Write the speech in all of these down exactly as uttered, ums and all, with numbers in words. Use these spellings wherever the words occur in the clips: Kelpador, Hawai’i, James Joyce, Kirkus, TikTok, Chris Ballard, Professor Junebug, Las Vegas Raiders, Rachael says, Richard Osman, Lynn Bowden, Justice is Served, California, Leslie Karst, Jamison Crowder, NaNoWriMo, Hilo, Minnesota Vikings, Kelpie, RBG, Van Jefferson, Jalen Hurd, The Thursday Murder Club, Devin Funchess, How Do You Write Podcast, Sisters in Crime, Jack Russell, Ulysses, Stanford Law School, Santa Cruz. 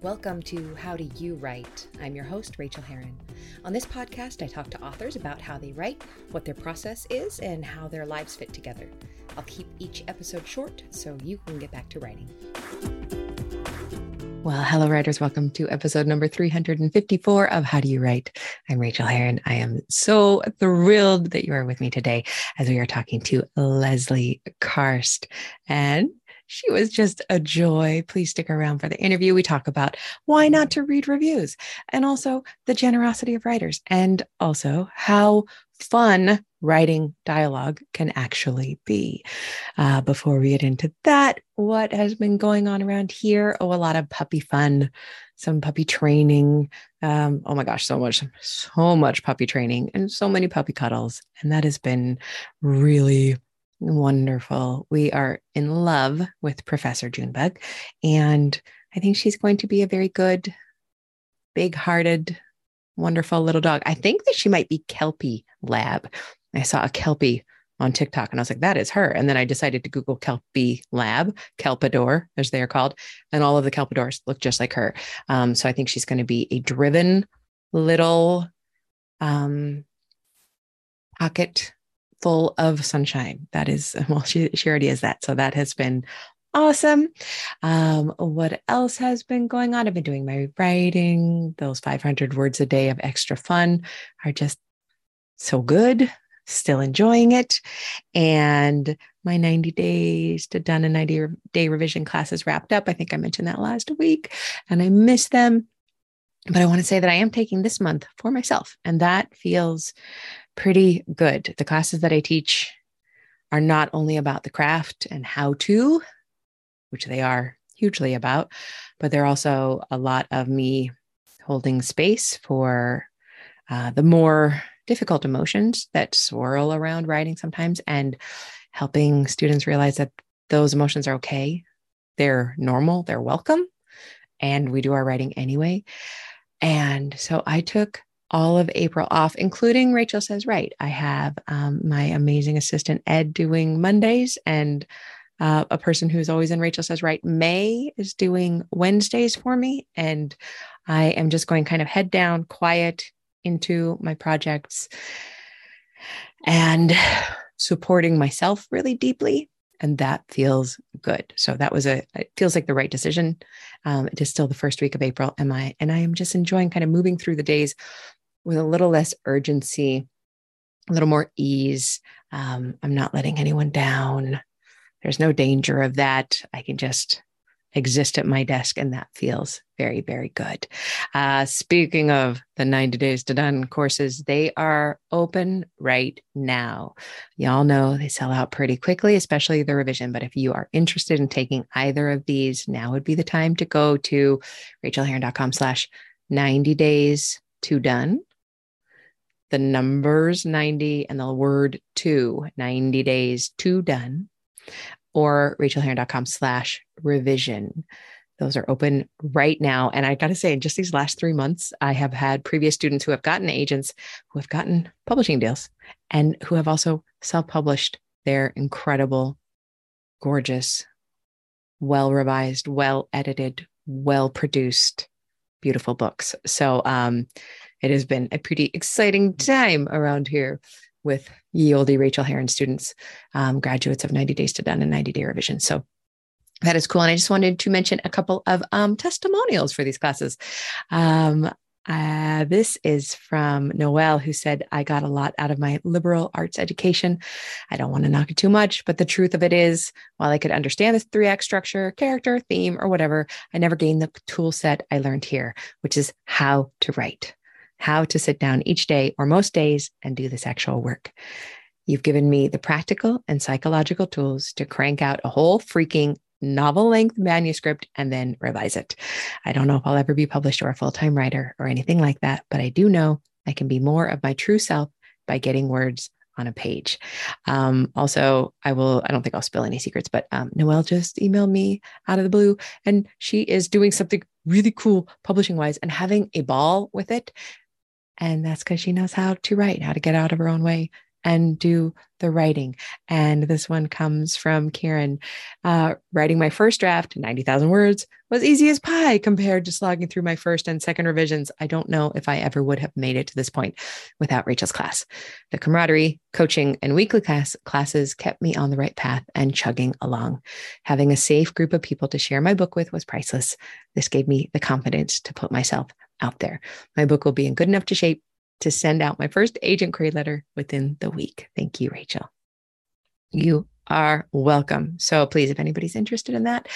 Welcome to How Do You Write? I'm your host, Rachael Herron. On this podcast, I talk to authors about how they write, what their process is, and how their lives fit together. I'll keep each episode short so you can get back to writing. Well, hello, writers. Welcome to episode number three hundred fifty-four of How Do You Write? I'm Rachael Herron. I am so thrilled that you are with me today as we are talking to Leslie Karst. And she was just a joy. Please stick around for the interview. We talk about why not to read reviews and also the generosity of writers and also how fun writing dialogue can actually be. Uh, before we get into that, what has been going on around here? Oh, a lot of puppy fun, some puppy training. Um, oh my gosh, so much, so much puppy training and so many puppy cuddles. And that has been really wonderful. We are in love with Professor Junebug, and I think she's going to be a very good, big-hearted, wonderful little dog. I think that she might be Kelpie Lab. I saw a Kelpie on TikTok and I was like, that is her. And then I decided to Google Kelpie Lab, Kelpador, as they are called, and all of the Kelpadors look just like her. Um, so I think she's going to be a driven little um, pocket full of sunshine. That is, well, she, she already is that. So that has been awesome. Um, what else has been going on? I've been doing my writing. Those five hundred words a day of extra fun are just so good. Still enjoying it. And my ninety days to done a ninety day revision class is wrapped up. I think I mentioned that last week and I missed them. But I want to say that I am taking this month for myself, and that feels pretty good. The classes that I teach are not only about the craft and how to, which they are hugely about, but they're also a lot of me holding space for uh, the more difficult emotions that swirl around writing sometimes, and helping students realize that those emotions are okay. They're normal, they're welcome, and we do our writing anyway. And so I took all of April off, including Rachael Says Write. I have um, my amazing assistant, Ed, doing Mondays, and uh, a person who's always in Rachael Says Write, May, is doing Wednesdays for me. And I am just going kind of head down, quiet into my projects and supporting myself really deeply. And that feels good. So that was a, it feels like the right decision. Um, it is still the first week of April. And I, and I am just enjoying kind of moving through the days with a little less urgency, a little more ease. Um, I'm not letting anyone down. There's no danger of that. I can just exist at my desk, and that feels very, very good. Uh, speaking of the ninety Days to Done courses, they are open right now. Y'all know they sell out pretty quickly, especially the revision. But if you are interested in taking either of these, now would be the time to go to rachelherron.com slash 90 days to done. The numbers ninety and the word two, ninety days to done, or rachelherron.com slash revision. Those are open right now. And I got to say, in just these last three months, I have had previous students who have gotten agents, who have gotten publishing deals, and who have also self-published their incredible, gorgeous, well-revised, well-edited, well-produced, beautiful books. So um, it has been a pretty exciting time around here with ye olde Rachael Herron students, um, graduates of ninety Days to Done and ninety Day Revision. So that is cool. And I just wanted to mention a couple of um, testimonials for these classes. Um, uh, this is from Noelle, who said, I got a lot out of my liberal arts education. I don't want to knock it too much, but the truth of it is, while I could understand this three-act structure, character, theme, or whatever, I never gained the tool set I learned here, which is how to write. How to sit down each day or most days and do this actual work. You've given me the practical and psychological tools to crank out a whole freaking novel length manuscript and then revise it. I don't know if I'll ever be published or a full-time writer or anything like that, but I do know I can be more of my true self by getting words on a page. Um, also, I will, I don't think I'll spill any secrets, but um, Noelle just emailed me out of the blue, and she is doing something really cool publishing wise and having a ball with it. And that's because she knows how to write, how to get out of her own way and do the writing. And this one comes from Karen. Uh, writing my first draft, ninety thousand words, was easy as pie compared to slogging through my first and second revisions. I don't know if I ever would have made it to this point without Rachel's class. The camaraderie, coaching, and weekly class classes kept me on the right path and chugging along. Having a safe group of people to share my book with was priceless. This gave me the confidence to put myself out there. My book will be in good enough to shape to send out my first agent query letter within the week. Thank you, Rachael. You are welcome. So please, if anybody's interested in that,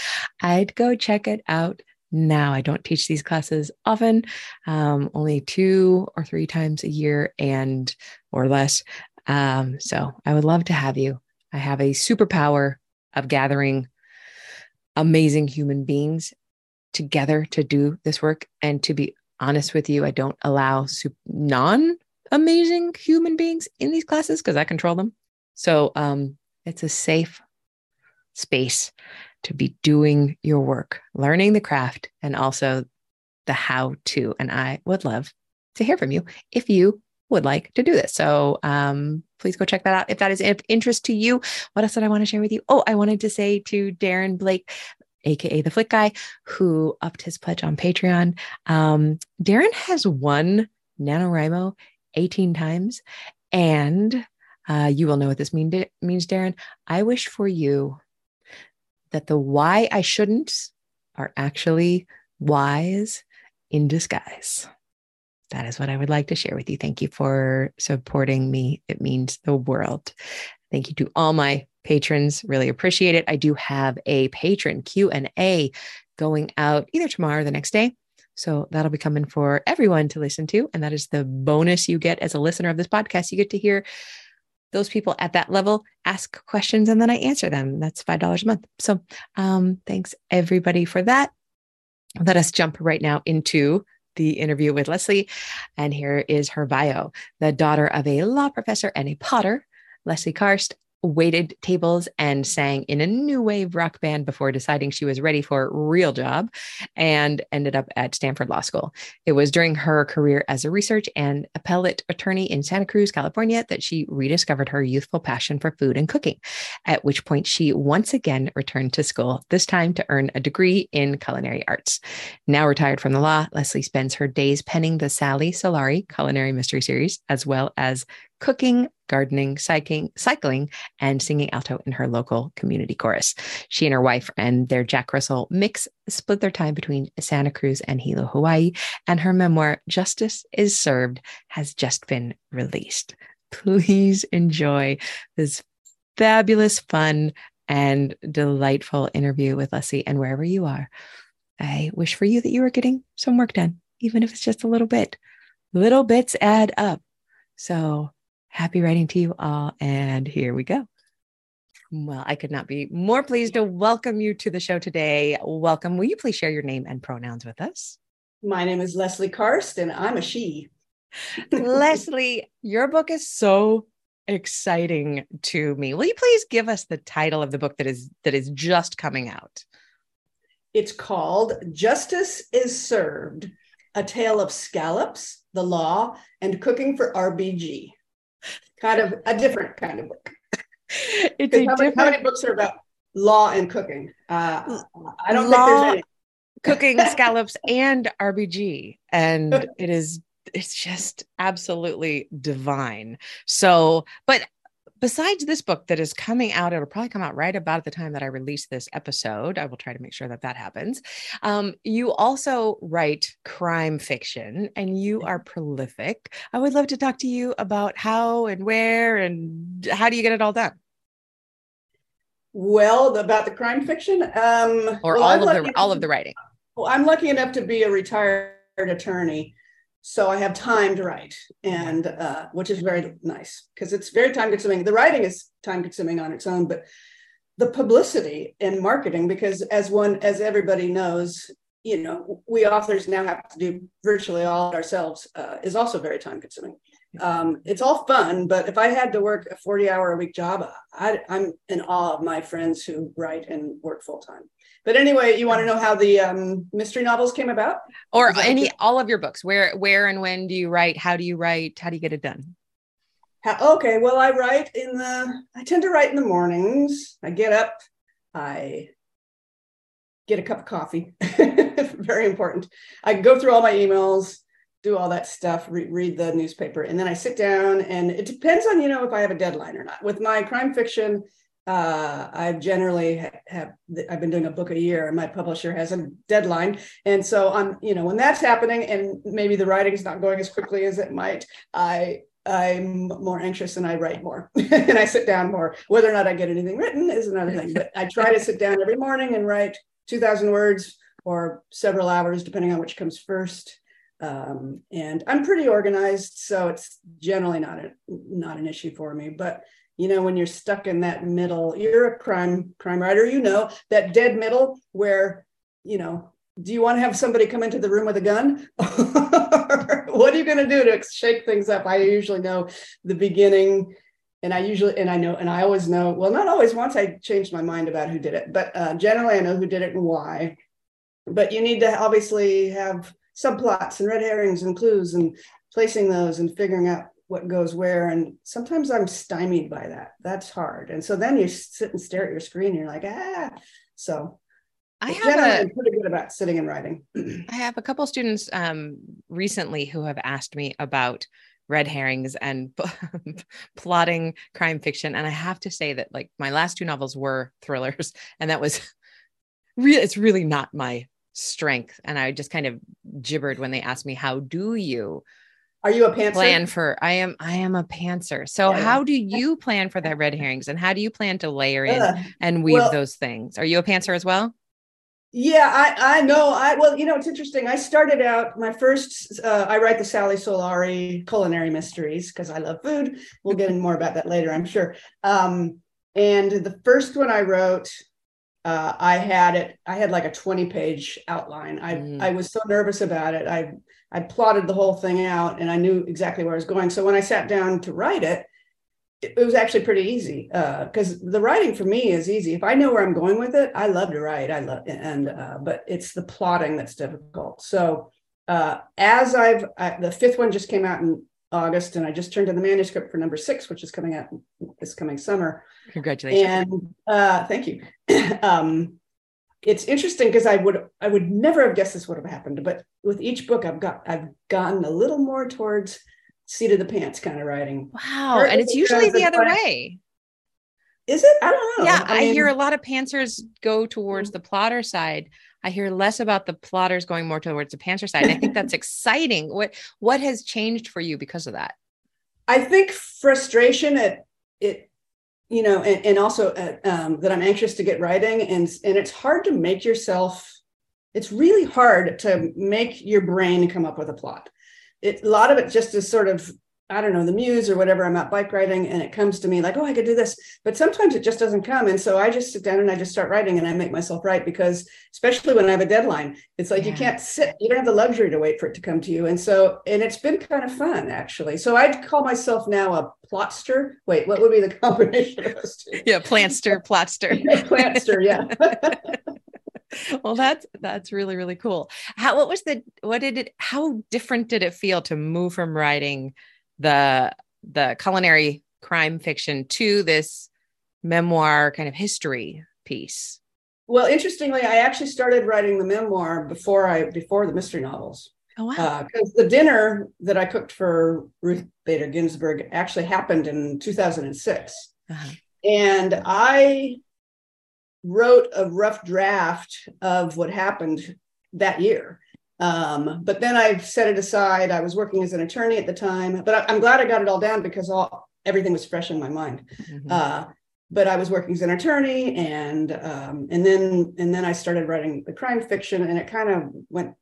I'd go check it out now. I don't teach these classes often, um, only two or three times a year and or less. Um, so I would love to have you. I have a superpower of gathering amazing human beings together to do this work. And to be honest with you, I don't allow non-amazing human beings in these classes because I control them. So um, it's a safe space to be doing your work, learning the craft, and also the how-to. And I would love to hear from you if you would like to do this. So um, please go check that out if that is of interest to you. What else did I want to share with you? Oh, I wanted to say to Darren Blake, A K A The Flick Guy, who upped his pledge on Patreon. Um, Darren has won NaNoWriMo eighteen times. And uh, you will know what this mean, means, Darren. I wish for you that the why I shouldn't are actually whys in disguise. That is what I would like to share with you. Thank you for supporting me. It means the world. Thank you to all my patrons. Really appreciate it. I do have a patron Q and A going out either tomorrow or the next day. So that'll be coming for everyone to listen to. And that is the bonus you get as a listener of this podcast. You get to hear those people at that level ask questions and then I answer them. That's five dollars a month. So um, thanks everybody for that. Let us jump right now into the interview with Leslie. And here is her bio. The daughter of a law professor and a potter, Leslie Karst waited tables and sang in a new wave rock band before deciding she was ready for a real job and ended up at Stanford Law School. It was during her career as a research and appellate attorney in Santa Cruz, California, that she rediscovered her youthful passion for food and cooking, at which point she once again returned to school, this time to earn a degree in culinary arts. Now retired from the law, Leslie spends her days penning the Sally Solari culinary mystery series, as well as cooking, gardening, cycling, cycling, and singing alto in her local community chorus. She and her wife and their Jack Russell mix split their time between Santa Cruz and Hilo, Hawaii, and her memoir, Justice is Served, has just been released. Please enjoy this fabulous, fun, and delightful interview with Leslie. And wherever you are, I wish for you that you are getting some work done, even if it's just a little bit. Little bits add up. So happy writing to you all. And here we go. Well, I could not be more pleased to welcome you to the show today. Welcome. Will you please share your name and pronouns with us? My name is Leslie Karst and I'm a she. Leslie, your book is so exciting to me. Will you please give us the title of the book that is that is just coming out? It's called Justice is Served, A Tale of Scallops, the Law, and Cooking for R B G. Kind of a different kind of book. It's a how, different... how many books are about law and cooking? Uh, I don't law, think there's any. Cooking, scallops, and R B G. And it is, it's just absolutely divine. So, but besides this book that is coming out, it'll probably come out right about at the time that I release this episode. I will try to make sure that that happens. Um, you also write crime fiction and you are prolific. I would love to talk to you about how and where and how do you get it all done? Well, about the crime fiction? Um, or well, all, of the, all of the writing. Well, I'm lucky enough to be a retired attorney. So I have time to write, and uh, which is very nice because it's very time consuming. The writing is time consuming on its own, but the publicity and marketing, because as one, as everybody knows, you know, we authors now have to do virtually all ourselves uh, is also very time consuming. Um, it's all fun, but if I had to work a forty hour a week job, I, I'm in awe of my friends who write and work full time. But anyway, you want to know how the um, mystery novels came about? Or any, all of your books, where, where and when do you write? How do you write? How do you get it done? How, okay, well, I write in the, I tend to write in the mornings. I get up, I get a cup of coffee, very important. I go through all my emails, do all that stuff, re- read the newspaper, and then I sit down, and it depends on, you know, if I have a deadline or not. With my crime fiction, uh, I've generally ha- have, I've been doing a book a year, and my publisher has a deadline. And so I'm, you know, when that's happening and maybe the writing's not going as quickly as it might, I, I'm more anxious and I write more and I sit down more. Whether or not I get anything written is another thing, but I try to sit down every morning and write two thousand words or several hours, depending on which comes first. Um, and I'm pretty organized, so it's generally not a, not an issue for me. But, you know, when you're stuck in that middle, you're a crime crime writer, you know, that dead middle where, you know, do you want to have somebody come into the room with a gun? What are you going to do to shake things up? I usually know the beginning, and I usually, and I know, and I always know, well, not always, once I changed my mind about who did it, but uh, generally I know who did it and why. But you need to obviously have subplots and red herrings and clues and placing those and figuring out what goes where. And sometimes I'm stymied by that. That's hard. And so then you sit and stare at your screen and you're like, ah, so. I have a, pretty good about sitting and writing. I have a couple of students um, recently who have asked me about red herrings and plotting crime fiction. And I have to say that, like, my last two novels were thrillers, and that was really, it's really not my strength. And I just kind of gibbered when they asked me, how do you, are you a pantser? Plan for, I am, I am a pantser. So yeah. How do you plan for the red herrings, and how do you plan to layer in uh, and weave well, those things? Are you a pantser as well? Yeah, I, I know. I well, you know, it's interesting. I started out my first, uh, I write the Sally Solari culinary mysteries because I love food. We'll get in more about that later, I'm sure. Um, and the first one I wrote, uh, I had it, I had like a twenty page outline. I, mm. I was so nervous about it. I, I plotted the whole thing out and I knew exactly where I was going. So when I sat down to write it, it, it was actually pretty easy because uh, the writing for me is easy. If I know where I'm going with it, I love to write. I love, and uh, but it's the plotting that's difficult. So uh, as I've, I, the fifth one just came out in August, and I just turned in the manuscript for number six, which is coming out this coming summer. Congratulations! And uh, thank you. um, it's interesting because I would I would never have guessed this would have happened, but with each book, I've got I've gotten a little more towards seat of the pants kind of writing. Wow. Or and it's usually the other plan- way. Is it? I don't know. Yeah. I, mean, I hear a lot of pantsers go towards the plotter side. I hear less about the plotters going more towards the pantser side. And I think that's exciting. What, what has changed for you because of that? I think frustration at it, you know, and, and also at, um, that I'm anxious to get writing, and, and it's hard to make yourself, it's really hard to make your brain come up with a plot. It, a lot of it just is sort of, I don't know, the muse or whatever. I'm out bike riding and it comes to me like, oh, I could do this. But sometimes it just doesn't come. And so I just sit down and I just start writing and I make myself write, because especially when I have a deadline, it's like, yeah. You can't sit, you don't have the luxury to wait for it to come to you. And so, and it's been kind of fun, actually. So I'd call myself now a plotster. Wait, what would be the combination of those two? Yeah, plantster, plotster. Yeah, plantster, yeah. Well, that's, that's really, really cool. How, what was the, what did it, how different did it feel to move from writing the, the culinary crime fiction to this memoir kind of history piece? Well, interestingly, I actually started writing the memoir before I, before the mystery novels. Oh, wow. Because uh, the dinner that I cooked for Ruth Bader Ginsburg actually happened in two thousand six. Uh-huh. And I wrote a rough draft of what happened that year. Um, but then I set it aside. I was working as an attorney at the time, but I, I'm glad I got it all down because all everything was fresh in my mind. Mm-hmm. Uh, but I was working as an attorney, and um, and then and then I started writing the crime fiction, and it kind of went,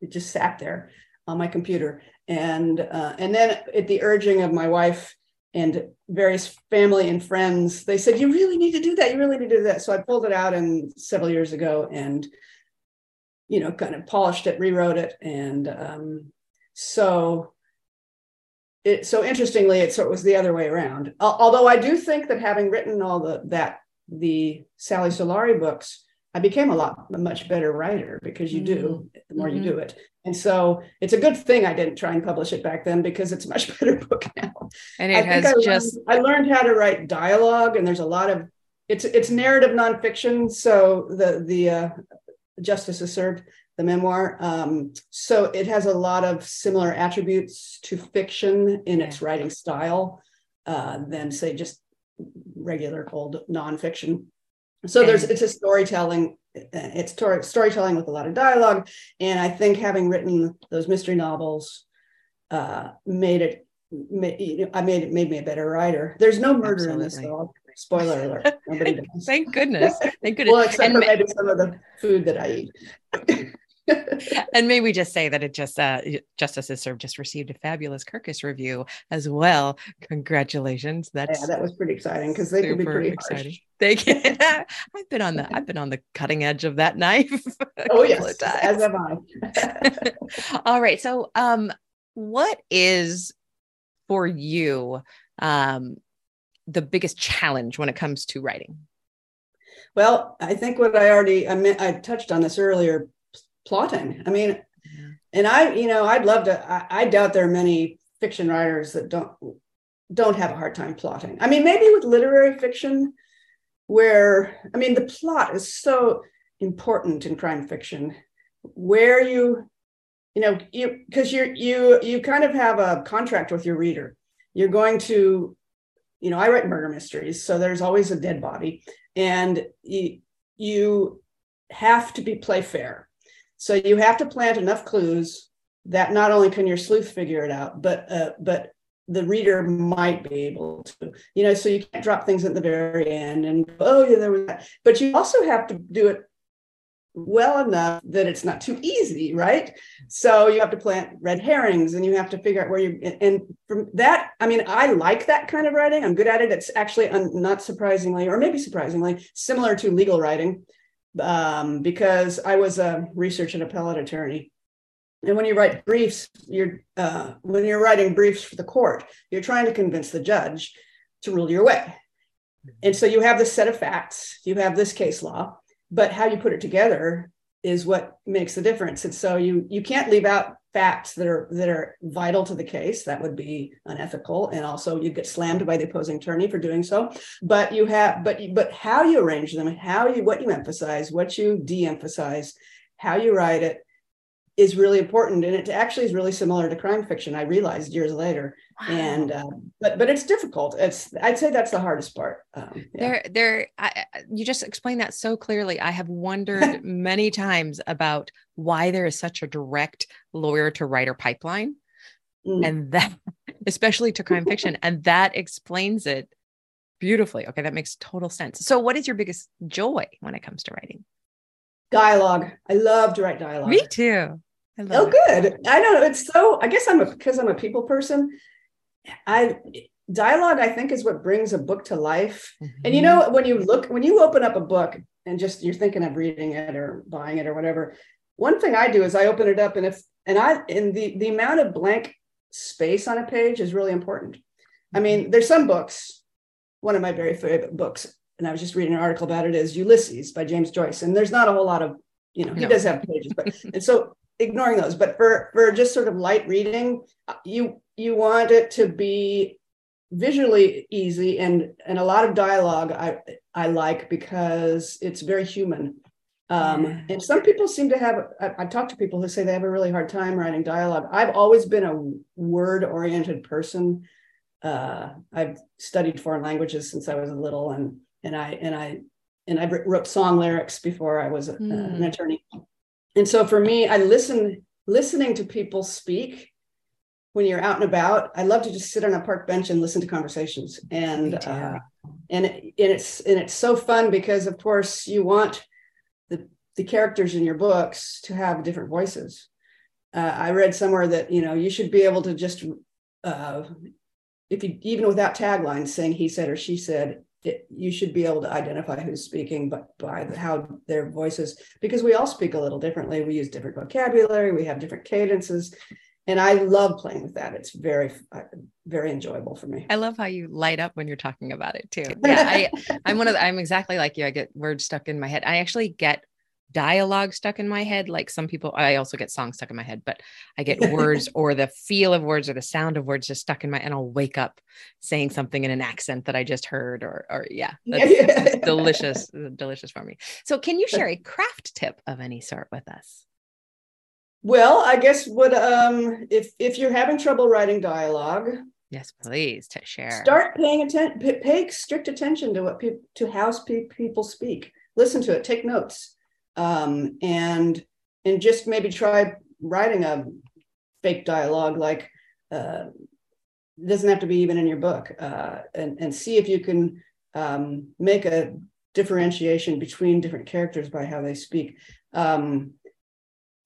it just sat there on my computer. And uh, and then at the urging of my wife and various family and friends, they said, you really need to do that. You really need to do that. So I pulled it out and several years ago and, you know, kind of polished it, rewrote it. And um, so it, so interestingly, it, so it was the other way around. Although I do think that having written all the, that, the Sally Solari books, I became a lot, a much better writer, because you do, the more mm-hmm. you do it. And so it's a good thing I didn't try and publish it back then, because it's a much better book now. now. And it I has I learned, just I learned how to write dialogue, and there's a lot of it's it's narrative nonfiction. So the the uh, Justice is Served, the memoir. Um, so it has a lot of similar attributes to fiction in its writing style uh, than, say, just regular old nonfiction. So there's it's a storytelling. It's story, storytelling with a lot of dialogue, and I think having written those mystery novels uh, made it. Made, you know, I made it made me a better writer. There's no murder Absolutely. in this, though. Spoiler alert! Nobody does. Thank goodness. Thank goodness. Well, except and for ma- maybe some of the food that I eat. And may we just say that it just uh, Justice is Served just received a fabulous Kirkus review as well. Congratulations! That's yeah, that was pretty exciting because they can be pretty exciting. They can. I've been on the I've been on the cutting edge of that knife. Oh yes, as have I. All right. So, um, what is for you um, the biggest challenge when it comes to writing? Well, I think what I already I meant I touched on this earlier. Plotting. I mean, and I, you know, I'd love to, I, I doubt there are many fiction writers that don't, don't have a hard time plotting. I mean, maybe with literary fiction where, I mean, the plot is so important in crime fiction where you, you know, you, cause you're, you, you kind of have a contract with your reader. You're going to, you know, I write murder mysteries, so there's always a dead body, and you, you have to be play fair. So you have to plant enough clues that not only can your sleuth figure it out, but uh, but the reader might be able to, you know, so you can't drop things at the very end and, oh, yeah, there was that. But you also have to do it well enough that it's not too easy, right? So you have to plant red herrings, and you have to figure out where you, and from that, I mean, I like that kind of writing. I'm good at it. It's actually not surprisingly, or maybe surprisingly, similar to legal writing. Um, because I was a research and appellate attorney. And when you write briefs, you're uh, when you're writing briefs for the court, you're trying to convince the judge to rule your way. And so you have this set of facts, you have this case law, but how you put it together is what makes the difference. And so you you can't leave out facts that are that are vital to the case. That would be unethical, and also you get slammed by the opposing attorney for doing so. But you have, but but how you arrange them, how you what you emphasize, what you de-emphasize, how you write it is really important. And it actually is really similar to crime fiction. I realized years later, wow. and uh, but but it's difficult. It's I'd say that's the hardest part. Um, yeah. There, there. I, you just explained that so clearly. I have wondered many times about why there is such a direct lawyer to writer pipeline, mm. and that, especially to crime fiction, and that explains it beautifully. Okay, that makes total sense. So, what is your biggest joy when it comes to writing? Dialogue. I love to write dialogue. Me too. I love oh, it. Good. I know it's so. I guess I'm a because I'm a people person. I dialogue. I think is what brings a book to life. Mm-hmm. And you know, when you look, when you open up a book and just you're thinking of reading it or buying it or whatever. One thing I do is I open it up, and if and I and the the amount of blank space on a page is really important. I mean, there's some books. One of my very favorite books, and I was just reading an article about it, is Ulysses by James Joyce, and there's not a whole lot of you know he no. does have pages, but and so. Ignoring those, but for, for just sort of light reading, you you want it to be visually easy, and and a lot of dialogue I I like because it's very human. Um, yeah. And some people seem to have. I, I talk to people who say they have a really hard time writing dialogue. I've always been a word-oriented person. Uh, I've studied foreign languages since I was little, and and I and I and I wrote song lyrics before I was mm. uh, an attorney. And so for me, I listen, listening to people speak when you're out and about. I love to just sit on a park bench and listen to conversations. And uh, and, it, and it's and it's so fun because, of course, you want the, the characters in your books to have different voices. Uh, I read somewhere that, you know, you should be able to just, uh, if you even without taglines saying he said or she said, It, you should be able to identify who's speaking, but by the, how their voices, because we all speak a little differently. We use different vocabulary. We have different cadences, and I love playing with that. It's very, very enjoyable for me. I love how you light up when you're talking about it too. Yeah, I, I'm one of the, I'm exactly like you. I get words stuck in my head. I actually get dialogue stuck in my head. Like some people, I also get songs stuck in my head, but I get words or the feel of words or the sound of words just stuck in my, and I'll wake up saying something in an accent that I just heard or, or yeah, that's, yeah. That's delicious, delicious for me. So can you share a craft tip of any sort with us? Well, I guess what, um, if, if you're having trouble writing dialogue, yes, please to share. Start paying attention, pay strict attention to what people, to how spe- people speak. Listen to it, take notes, um, and and just maybe try writing a fake dialogue. Like uh, doesn't have to be even in your book, uh, and and see if you can um, make a differentiation between different characters by how they speak. Um,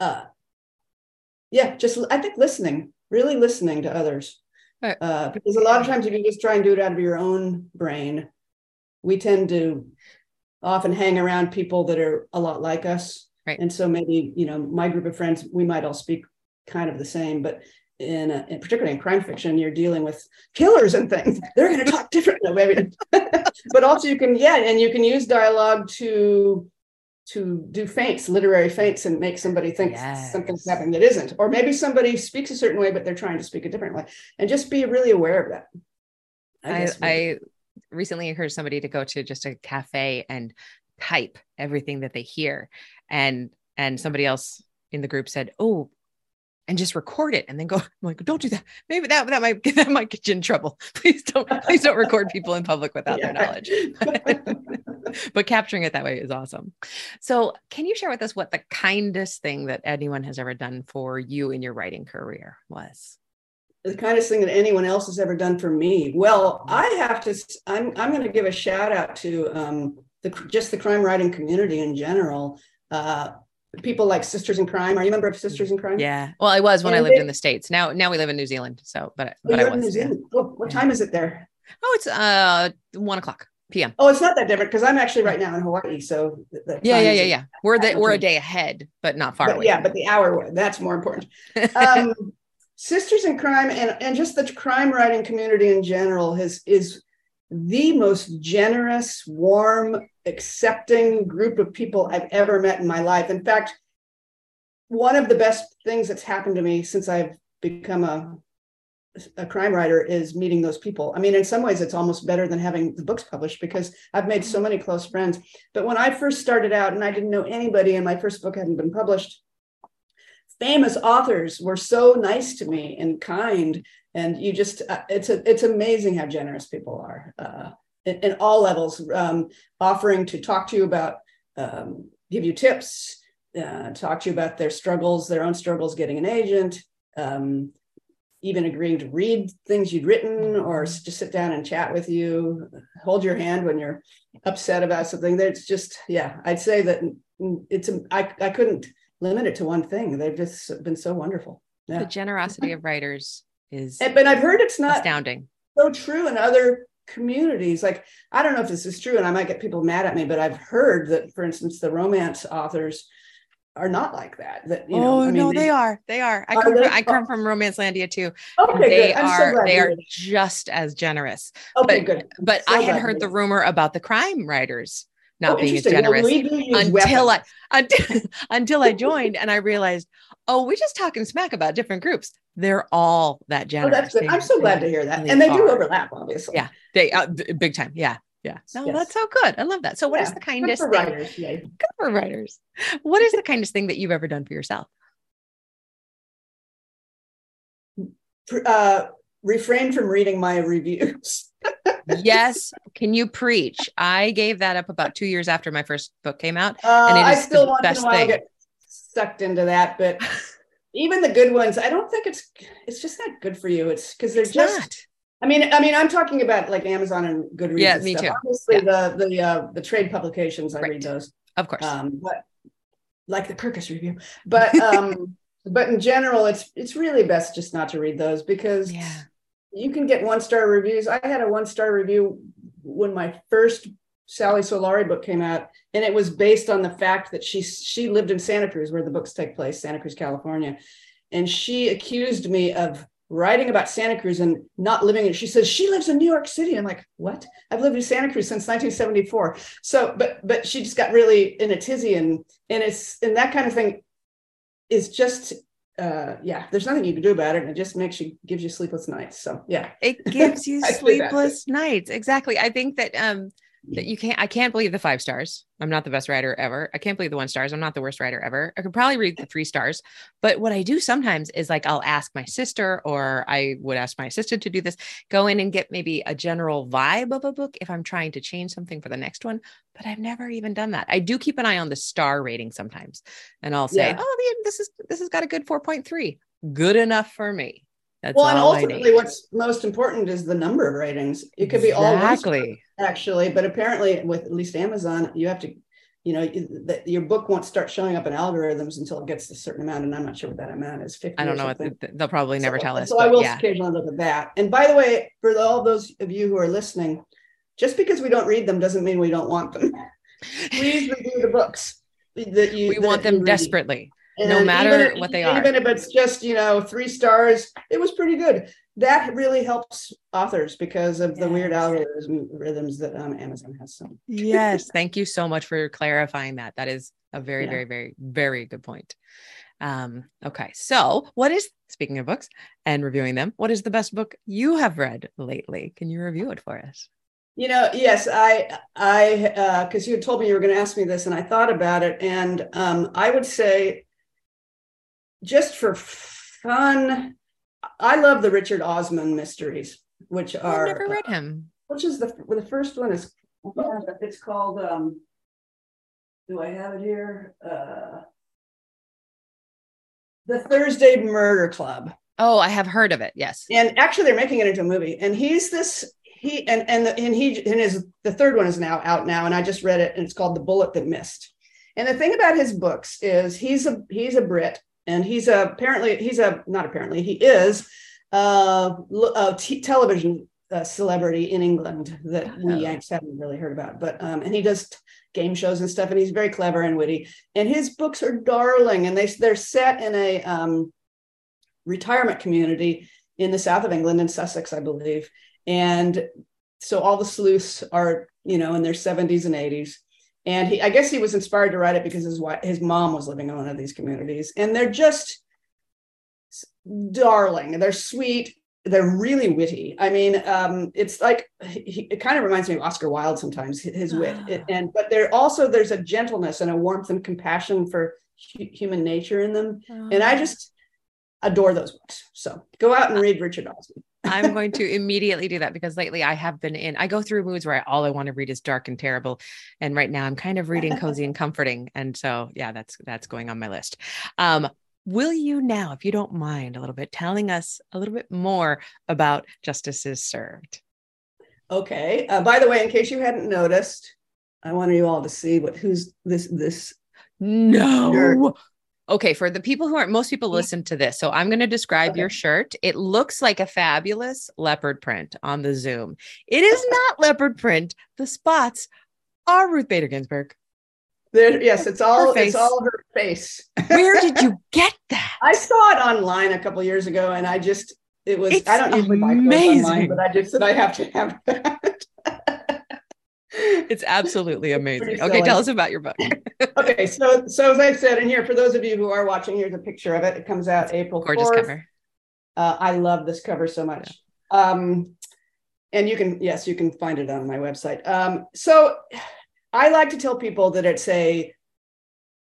uh, yeah, just I think listening, really listening to others. Uh, because a lot of times if you just try and do it out of your own brain, we tend to often hang around people that are a lot like us. Right. And so maybe, you know, my group of friends, we might all speak kind of the same, but in, a, in particularly in crime fiction, you're dealing with killers and things. They're going to talk differently, maybe. But also you can, yeah, and you can use dialogue to to do feints, literary feints, and make somebody think yes. something's happening that isn't. Or maybe somebody speaks a certain way, but they're trying to speak a different way. And just be really aware of that. I, I, I recently encouraged somebody to go to just a cafe and type everything that they hear. And and somebody else in the group said, oh, and just record it and then go, I'm like, don't do that. Maybe that, that might that might get you in trouble. Please don't, please don't record people in public without yeah. their knowledge. But capturing it that way is awesome. So can you share with us what the kindest thing that anyone has ever done for you in your writing career was? The kindest thing that anyone else has ever done for me. Well, I have to, I'm, I'm going to give a shout out to um, the, just the crime writing community in general. Uh, people like Sisters in Crime. Are you a member of Sisters in Crime? Yeah. Well, I was when and I lived they, in the States. Now, now we live in New Zealand. So, but, but I was. In New Zealand. Yeah. Well, what time is it there? Oh, it's uh, one o'clock. P M. Oh, it's not that different because I'm actually right now in Hawaii. So yeah, yeah, yeah, yeah. We're the, we're a day ahead, but not far but, away. Yeah, but the hour, that's more important. um, Sisters in Crime and, and just the crime writing community in general has, is the most generous, warm, accepting group of people I've ever met in my life. In fact, one of the best things that's happened to me since I've become a a crime writer is meeting those people. I mean, in some ways it's almost better than having the books published because I've made so many close friends. But when I first started out and I didn't know anybody and my first book hadn't been published, famous authors were so nice to me and kind. And you just, uh, it's a, it's amazing how generous people are uh, in, in all levels, um, offering to talk to you about, um, give you tips, uh, talk to you about their struggles, their own struggles, getting an agent, um, even agreeing to read things you'd written or just sit down and chat with you, hold your hand when you're upset about something. That's just, yeah, I'd say that it's, I, I couldn't limit it to one thing. They've just been so wonderful. Yeah. The generosity of writers is and, but I've heard it's not astounding. So true in other communities. Like, I don't know if this is true and I might get people mad at me, but I've heard that, for instance, the romance authors are not like that. That you know, oh I mean, no, they, they are. They are. I come. Are from, I come from Romancelandia too. Okay, they good. I'm are. So glad they are it. Just as generous. Okay, but, good. But so I had heard the rumor about the crime writers not oh, being as generous well, we until weapons. I until, until I joined and I realized, oh, we're just talking smack about different groups. They're all that generous. Oh, that's good. I'm so glad to hear that. And they are. Do overlap, obviously. Yeah, they uh, big time. Yeah. Yeah. No, yes. That's so good. I love that. So what yeah. is the kindest good for thing? Writers, yeah. Good for writers. What is the kindest thing that you've ever done for yourself? Uh, refrain from reading my reviews. Yes. Can you preach? I gave that up about two years after my first book came out. Uh, and it I is still want to know get sucked into that, but even the good ones, I don't think it's, it's just not good for you. It's because they're it's just, not. I mean, I mean, I'm talking about like Amazon and Goodreads. Yeah, and me stuff. Too. Obviously, yeah. the the uh, the trade publications, I right. read those, of course. Um, but like the Kirkus review, but um, but in general, it's it's really best just not to read those because yeah. you can get one star reviews. I had a one star review when my first Sally Solari book came out, and it was based on the fact that she she lived in Santa Cruz, where the books take place, Santa Cruz, California, and she accused me of writing about Santa Cruz and not living in, she says, she lives in New York City. I'm like, what? I've lived in Santa Cruz since nineteen seventy-four. So, but, but she just got really in a tizzy, and, and it's, and that kind of thing is just, uh, yeah, there's nothing you can do about it. And it just makes you, gives you sleepless nights. So yeah. It gives you sleepless nights. Exactly. I think that, um, that you can't, I can't believe the five stars. I'm not the best writer ever. I can't believe the one stars. I'm not the worst writer ever. I could probably read the three stars, but what I do sometimes is like, I'll ask my sister, or I would ask my assistant to do this, go in and get maybe a general vibe of a book if I'm trying to change something for the next one, but I've never even done that. I do keep an eye on the star rating sometimes, and I'll say, yeah. Oh, this is, this has got a good four point three. Good enough for me. That's well, and ultimately what's most important is the number of ratings. It could be all exactly. Actually, but apparently with at least Amazon, you have to, you know, the, your book won't start showing up in algorithms until it gets a certain amount. And I'm not sure what that amount is. fifty I don't know. What the, they'll probably never so, tell us. So I will yeah. occasionally look at that. And by the way, for all those of you who are listening, just because we don't read them doesn't mean we don't want them. Please review the books that you We that want them read. desperately. And no matter even, what they even are. Even if it's just, you know, three stars, it was pretty good. That really helps authors because of the yes. weird algorithms that um, Amazon has. So. Yes. Thank you so much for clarifying that. That is a very, yeah. very, very, very good point. Um, okay. So what is, speaking of books and reviewing them, what is the best book you have read lately? Can you review it for us? You know, yes, I, I, uh, cause you had told me you were going to ask me this and I thought about it. And um, I would say, just for fun, I love the Richard Osman mysteries, which are I've never read him. Which is the well, the first one is it's called. Um, do I have it here? Uh, The Thursday Murder Club. Oh, I have heard of it. Yes, and actually they're making it into a movie. And he's this he and and the, and he and his the third one is now out now, and I just read it, and it's called The Bullet That Missed. And the thing about his books is he's a he's a Brit. And he's a, apparently, he's a, not apparently, he is a, a t- television uh, celebrity in England that oh. we Yanks haven't really heard about. But, um, and he does t- game shows and stuff, and he's very clever and witty. And his books are darling, and they, they're set in a um, retirement community in the south of England, in Sussex, I believe. And so all the sleuths are, you know, in their seventies and eighties. And he, I guess he was inspired to write it because his wife, his mom was living in one of these communities. And they're just darling. They're sweet. They're really witty. I mean, um, it's like, he, it kind of reminds me of Oscar Wilde sometimes, his wit. Ah. It, and But there also, there's a gentleness and a warmth and compassion for hu- human nature in them. Ah. And I just adore those books. So go out and read Richard Osman. I'm going to immediately do that because lately I have been in, I go through moods where I, all I want to read is dark and terrible. And right now I'm kind of reading cozy and comforting. And so, yeah, that's, that's going on my list. Um, will you now, if you don't mind a little bit, telling us a little bit more about Justice is Served? Okay. Uh, by the way, in case you hadn't noticed, I wanted you all to see what, who's this, this. No. Nerd. Okay, for the people who aren't, most people listen to this. So I'm going to describe okay. your shirt. It looks like a fabulous leopard print on the Zoom. It is not leopard print. The spots are Ruth Bader Ginsburg. There, yes, it's all it's all her face. Where did you get that? I saw it online a couple of years ago, and I just it was it's I don't usually buy clothes online, but I just said I have to have that. It's absolutely amazing. It's okay, tell us about your book. Okay, so so as I said in here, for those of you who are watching, here's a picture of it. It comes out April fourth. Gorgeous cover. Uh, I love this cover so much. Yeah. Um, and you can, yes, you can find it on my website. Um, so I like to tell people that it's a,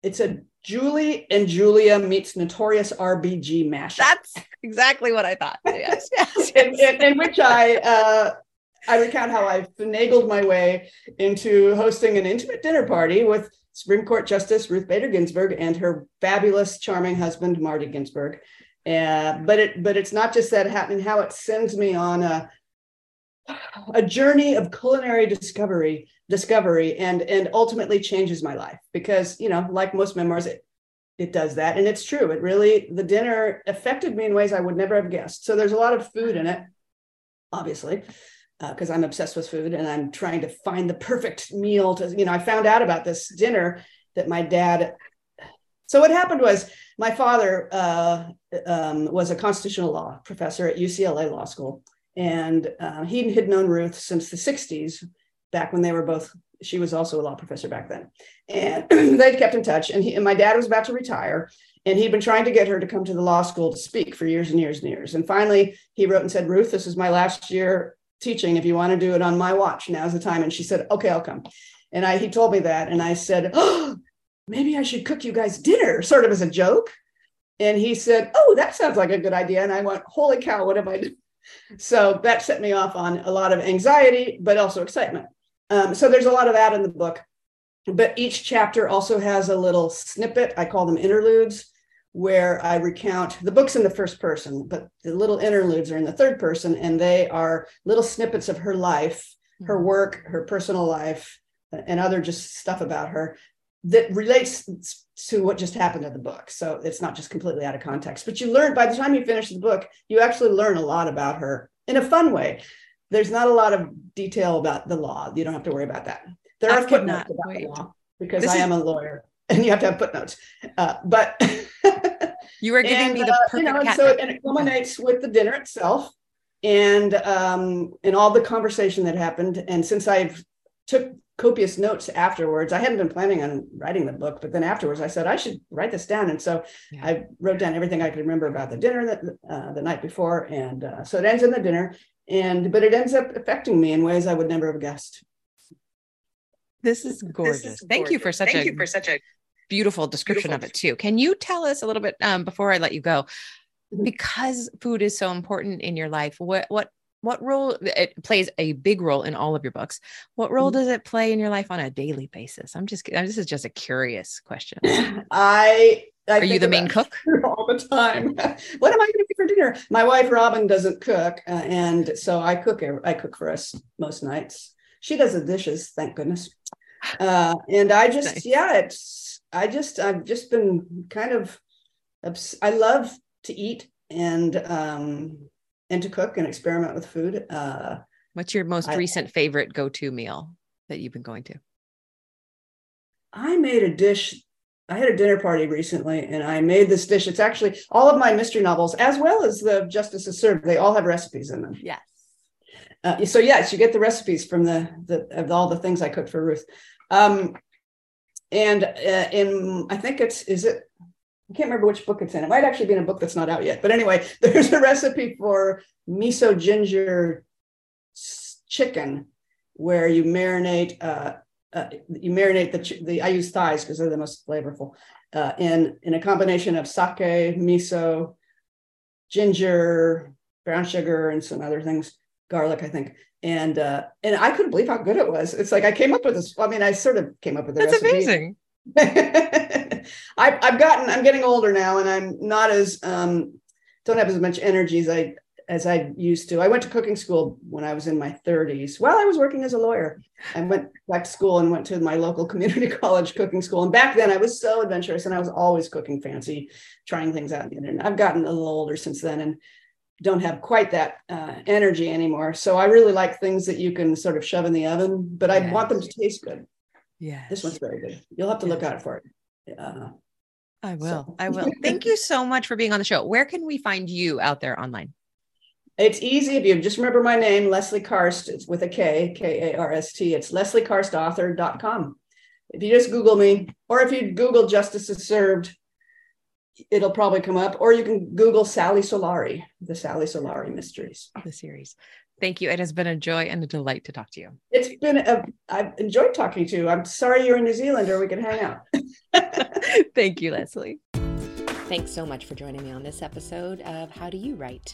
it's a Julie and Julia meets Notorious R B G mashup. That's exactly what I thought. Yes, yes. in, in, in which I... Uh, I recount how I finagled my way into hosting an intimate dinner party with Supreme Court Justice Ruth Bader Ginsburg and her fabulous, charming husband, Marty Ginsburg. Uh, but it, but it's not just that happening, how it sends me on a, a journey of culinary discovery, discovery, and, and ultimately changes my life because, you know, like most memoirs, it, it does that. And it's true. It really, the dinner affected me in ways I would never have guessed. So there's a lot of food in it, obviously. Because uh, I'm obsessed with food and I'm trying to find the perfect meal to, you know, I found out about this dinner that my dad So what happened was my father uh, um, was a constitutional law professor at U C L A Law School. And uh, he had known Ruth since the sixties, back when they were both, she was also a law professor back then. And they'd kept in touch. And, he, and my dad was about to retire. And he'd been trying to get her to come to the law school to speak for years and years and years. And finally, he wrote and said, Ruth, this is my last year teaching. If you want to do it on my watch, now's the time. And she said, okay, I'll come. And I, he told me that. And I said, oh, maybe I should cook you guys dinner, sort of as a joke. And he said, oh, that sounds like a good idea. And I went, holy cow, what have I done? So that set me off on a lot of anxiety, but also excitement. Um, so there's a lot of that in the book, but each chapter also has a little snippet. I call them interludes, where I recount, the book's in the first person, but the little interludes are in the third person, and they are little snippets of her life, her work, her personal life, and other just stuff about her that relates to what just happened in the book. So it's not just completely out of context, but you learn, by the time you finish the book, you actually learn a lot about her in a fun way. There's not a lot of detail about the law. You don't have to worry about that. There I are footnotes about wait. the law because this I is... am a lawyer and you have to have footnotes, uh, but you were giving and, me the uh, perfect you know, and so it, and it culminates with the dinner itself and, um, and all the conversation that happened. And since I've took copious notes afterwards. I hadn't been planning on writing the book, but then afterwards I said, I should write this down. And so yeah. I wrote down everything I could remember about the dinner that, uh, the night before. And uh, so it ends in the dinner, and but it ends up affecting me in ways I would never have guessed. This is gorgeous. This is gorgeous. Thank you for such Thank a, you for such a beautiful description beautiful. of it too. Can you tell us a little bit um, before I let you go, mm-hmm. because food is so important in your life, what, what, What role it plays a big role in all of your books. What role does it play in your life on a daily basis? I'm just, I'm, this is just a curious question. I, I Are you the main cook all the time? What am I going to do for dinner? My wife, Robin, doesn't cook. Uh, and so I cook, I cook for us most nights. She does the dishes. Thank goodness. Uh, and I just, nice. yeah, it's, I just, I've just been kind of, obs- I love to eat and, um, and to cook and experiment with food. Uh, What's your most I, recent favorite go-to meal that you've been going to? I made a dish. I had a dinner party recently and I made this dish. It's actually all of my mystery novels, as well as the Justice is Served. They all have recipes in them. Yes. Uh, so yes, you get the recipes from the, the of all the things I cooked for Ruth. Um, and uh, in, I think it's, is it, I can't remember which book it's in. It might actually be in a book that's not out yet. But anyway, there's a recipe for miso ginger chicken where you marinate. Uh, uh, you marinate the, the I use thighs because they're the most flavorful. Uh, in in a combination of sake, miso, ginger, brown sugar, and some other things, garlic, I think. And uh, and I couldn't believe how good it was. It's like I came up with this. I mean, I sort of came up with the that's recipe. Amazing. I, I've gotten, I'm getting older now and I'm not as, um, don't have as much energy as I, as I used to. I went to cooking school when I was in my thirties while I was working as a lawyer. I went back to school and went to my local community college cooking school. And back then I was so adventurous and I was always cooking fancy, trying things out on the internet. I've gotten a little older since then and don't have quite that uh, energy anymore. So I really like things that you can sort of shove in the oven, but I yes. want them to taste good. Yeah, this one's very good. You'll have to yes. look out for it. Uh, I will. So. I will. Thank you so much for being on the show. Where can we find you out there online? It's easy if you just remember my name, Leslie Karst. It's with a K, K A R S T. It's leslie karst author dot com. If you just Google me, or if you Google Justice is Served, it'll probably come up. Or you can Google Sally Solari, the Sally Solari Mysteries. The series. Thank you. It has been a joy and a delight to talk to you. It's been a, I've enjoyed talking to you. I'm sorry you're in New Zealand or we could hang out. Thank you, Leslie. Thanks so much for joining me on this episode of How Do You Write?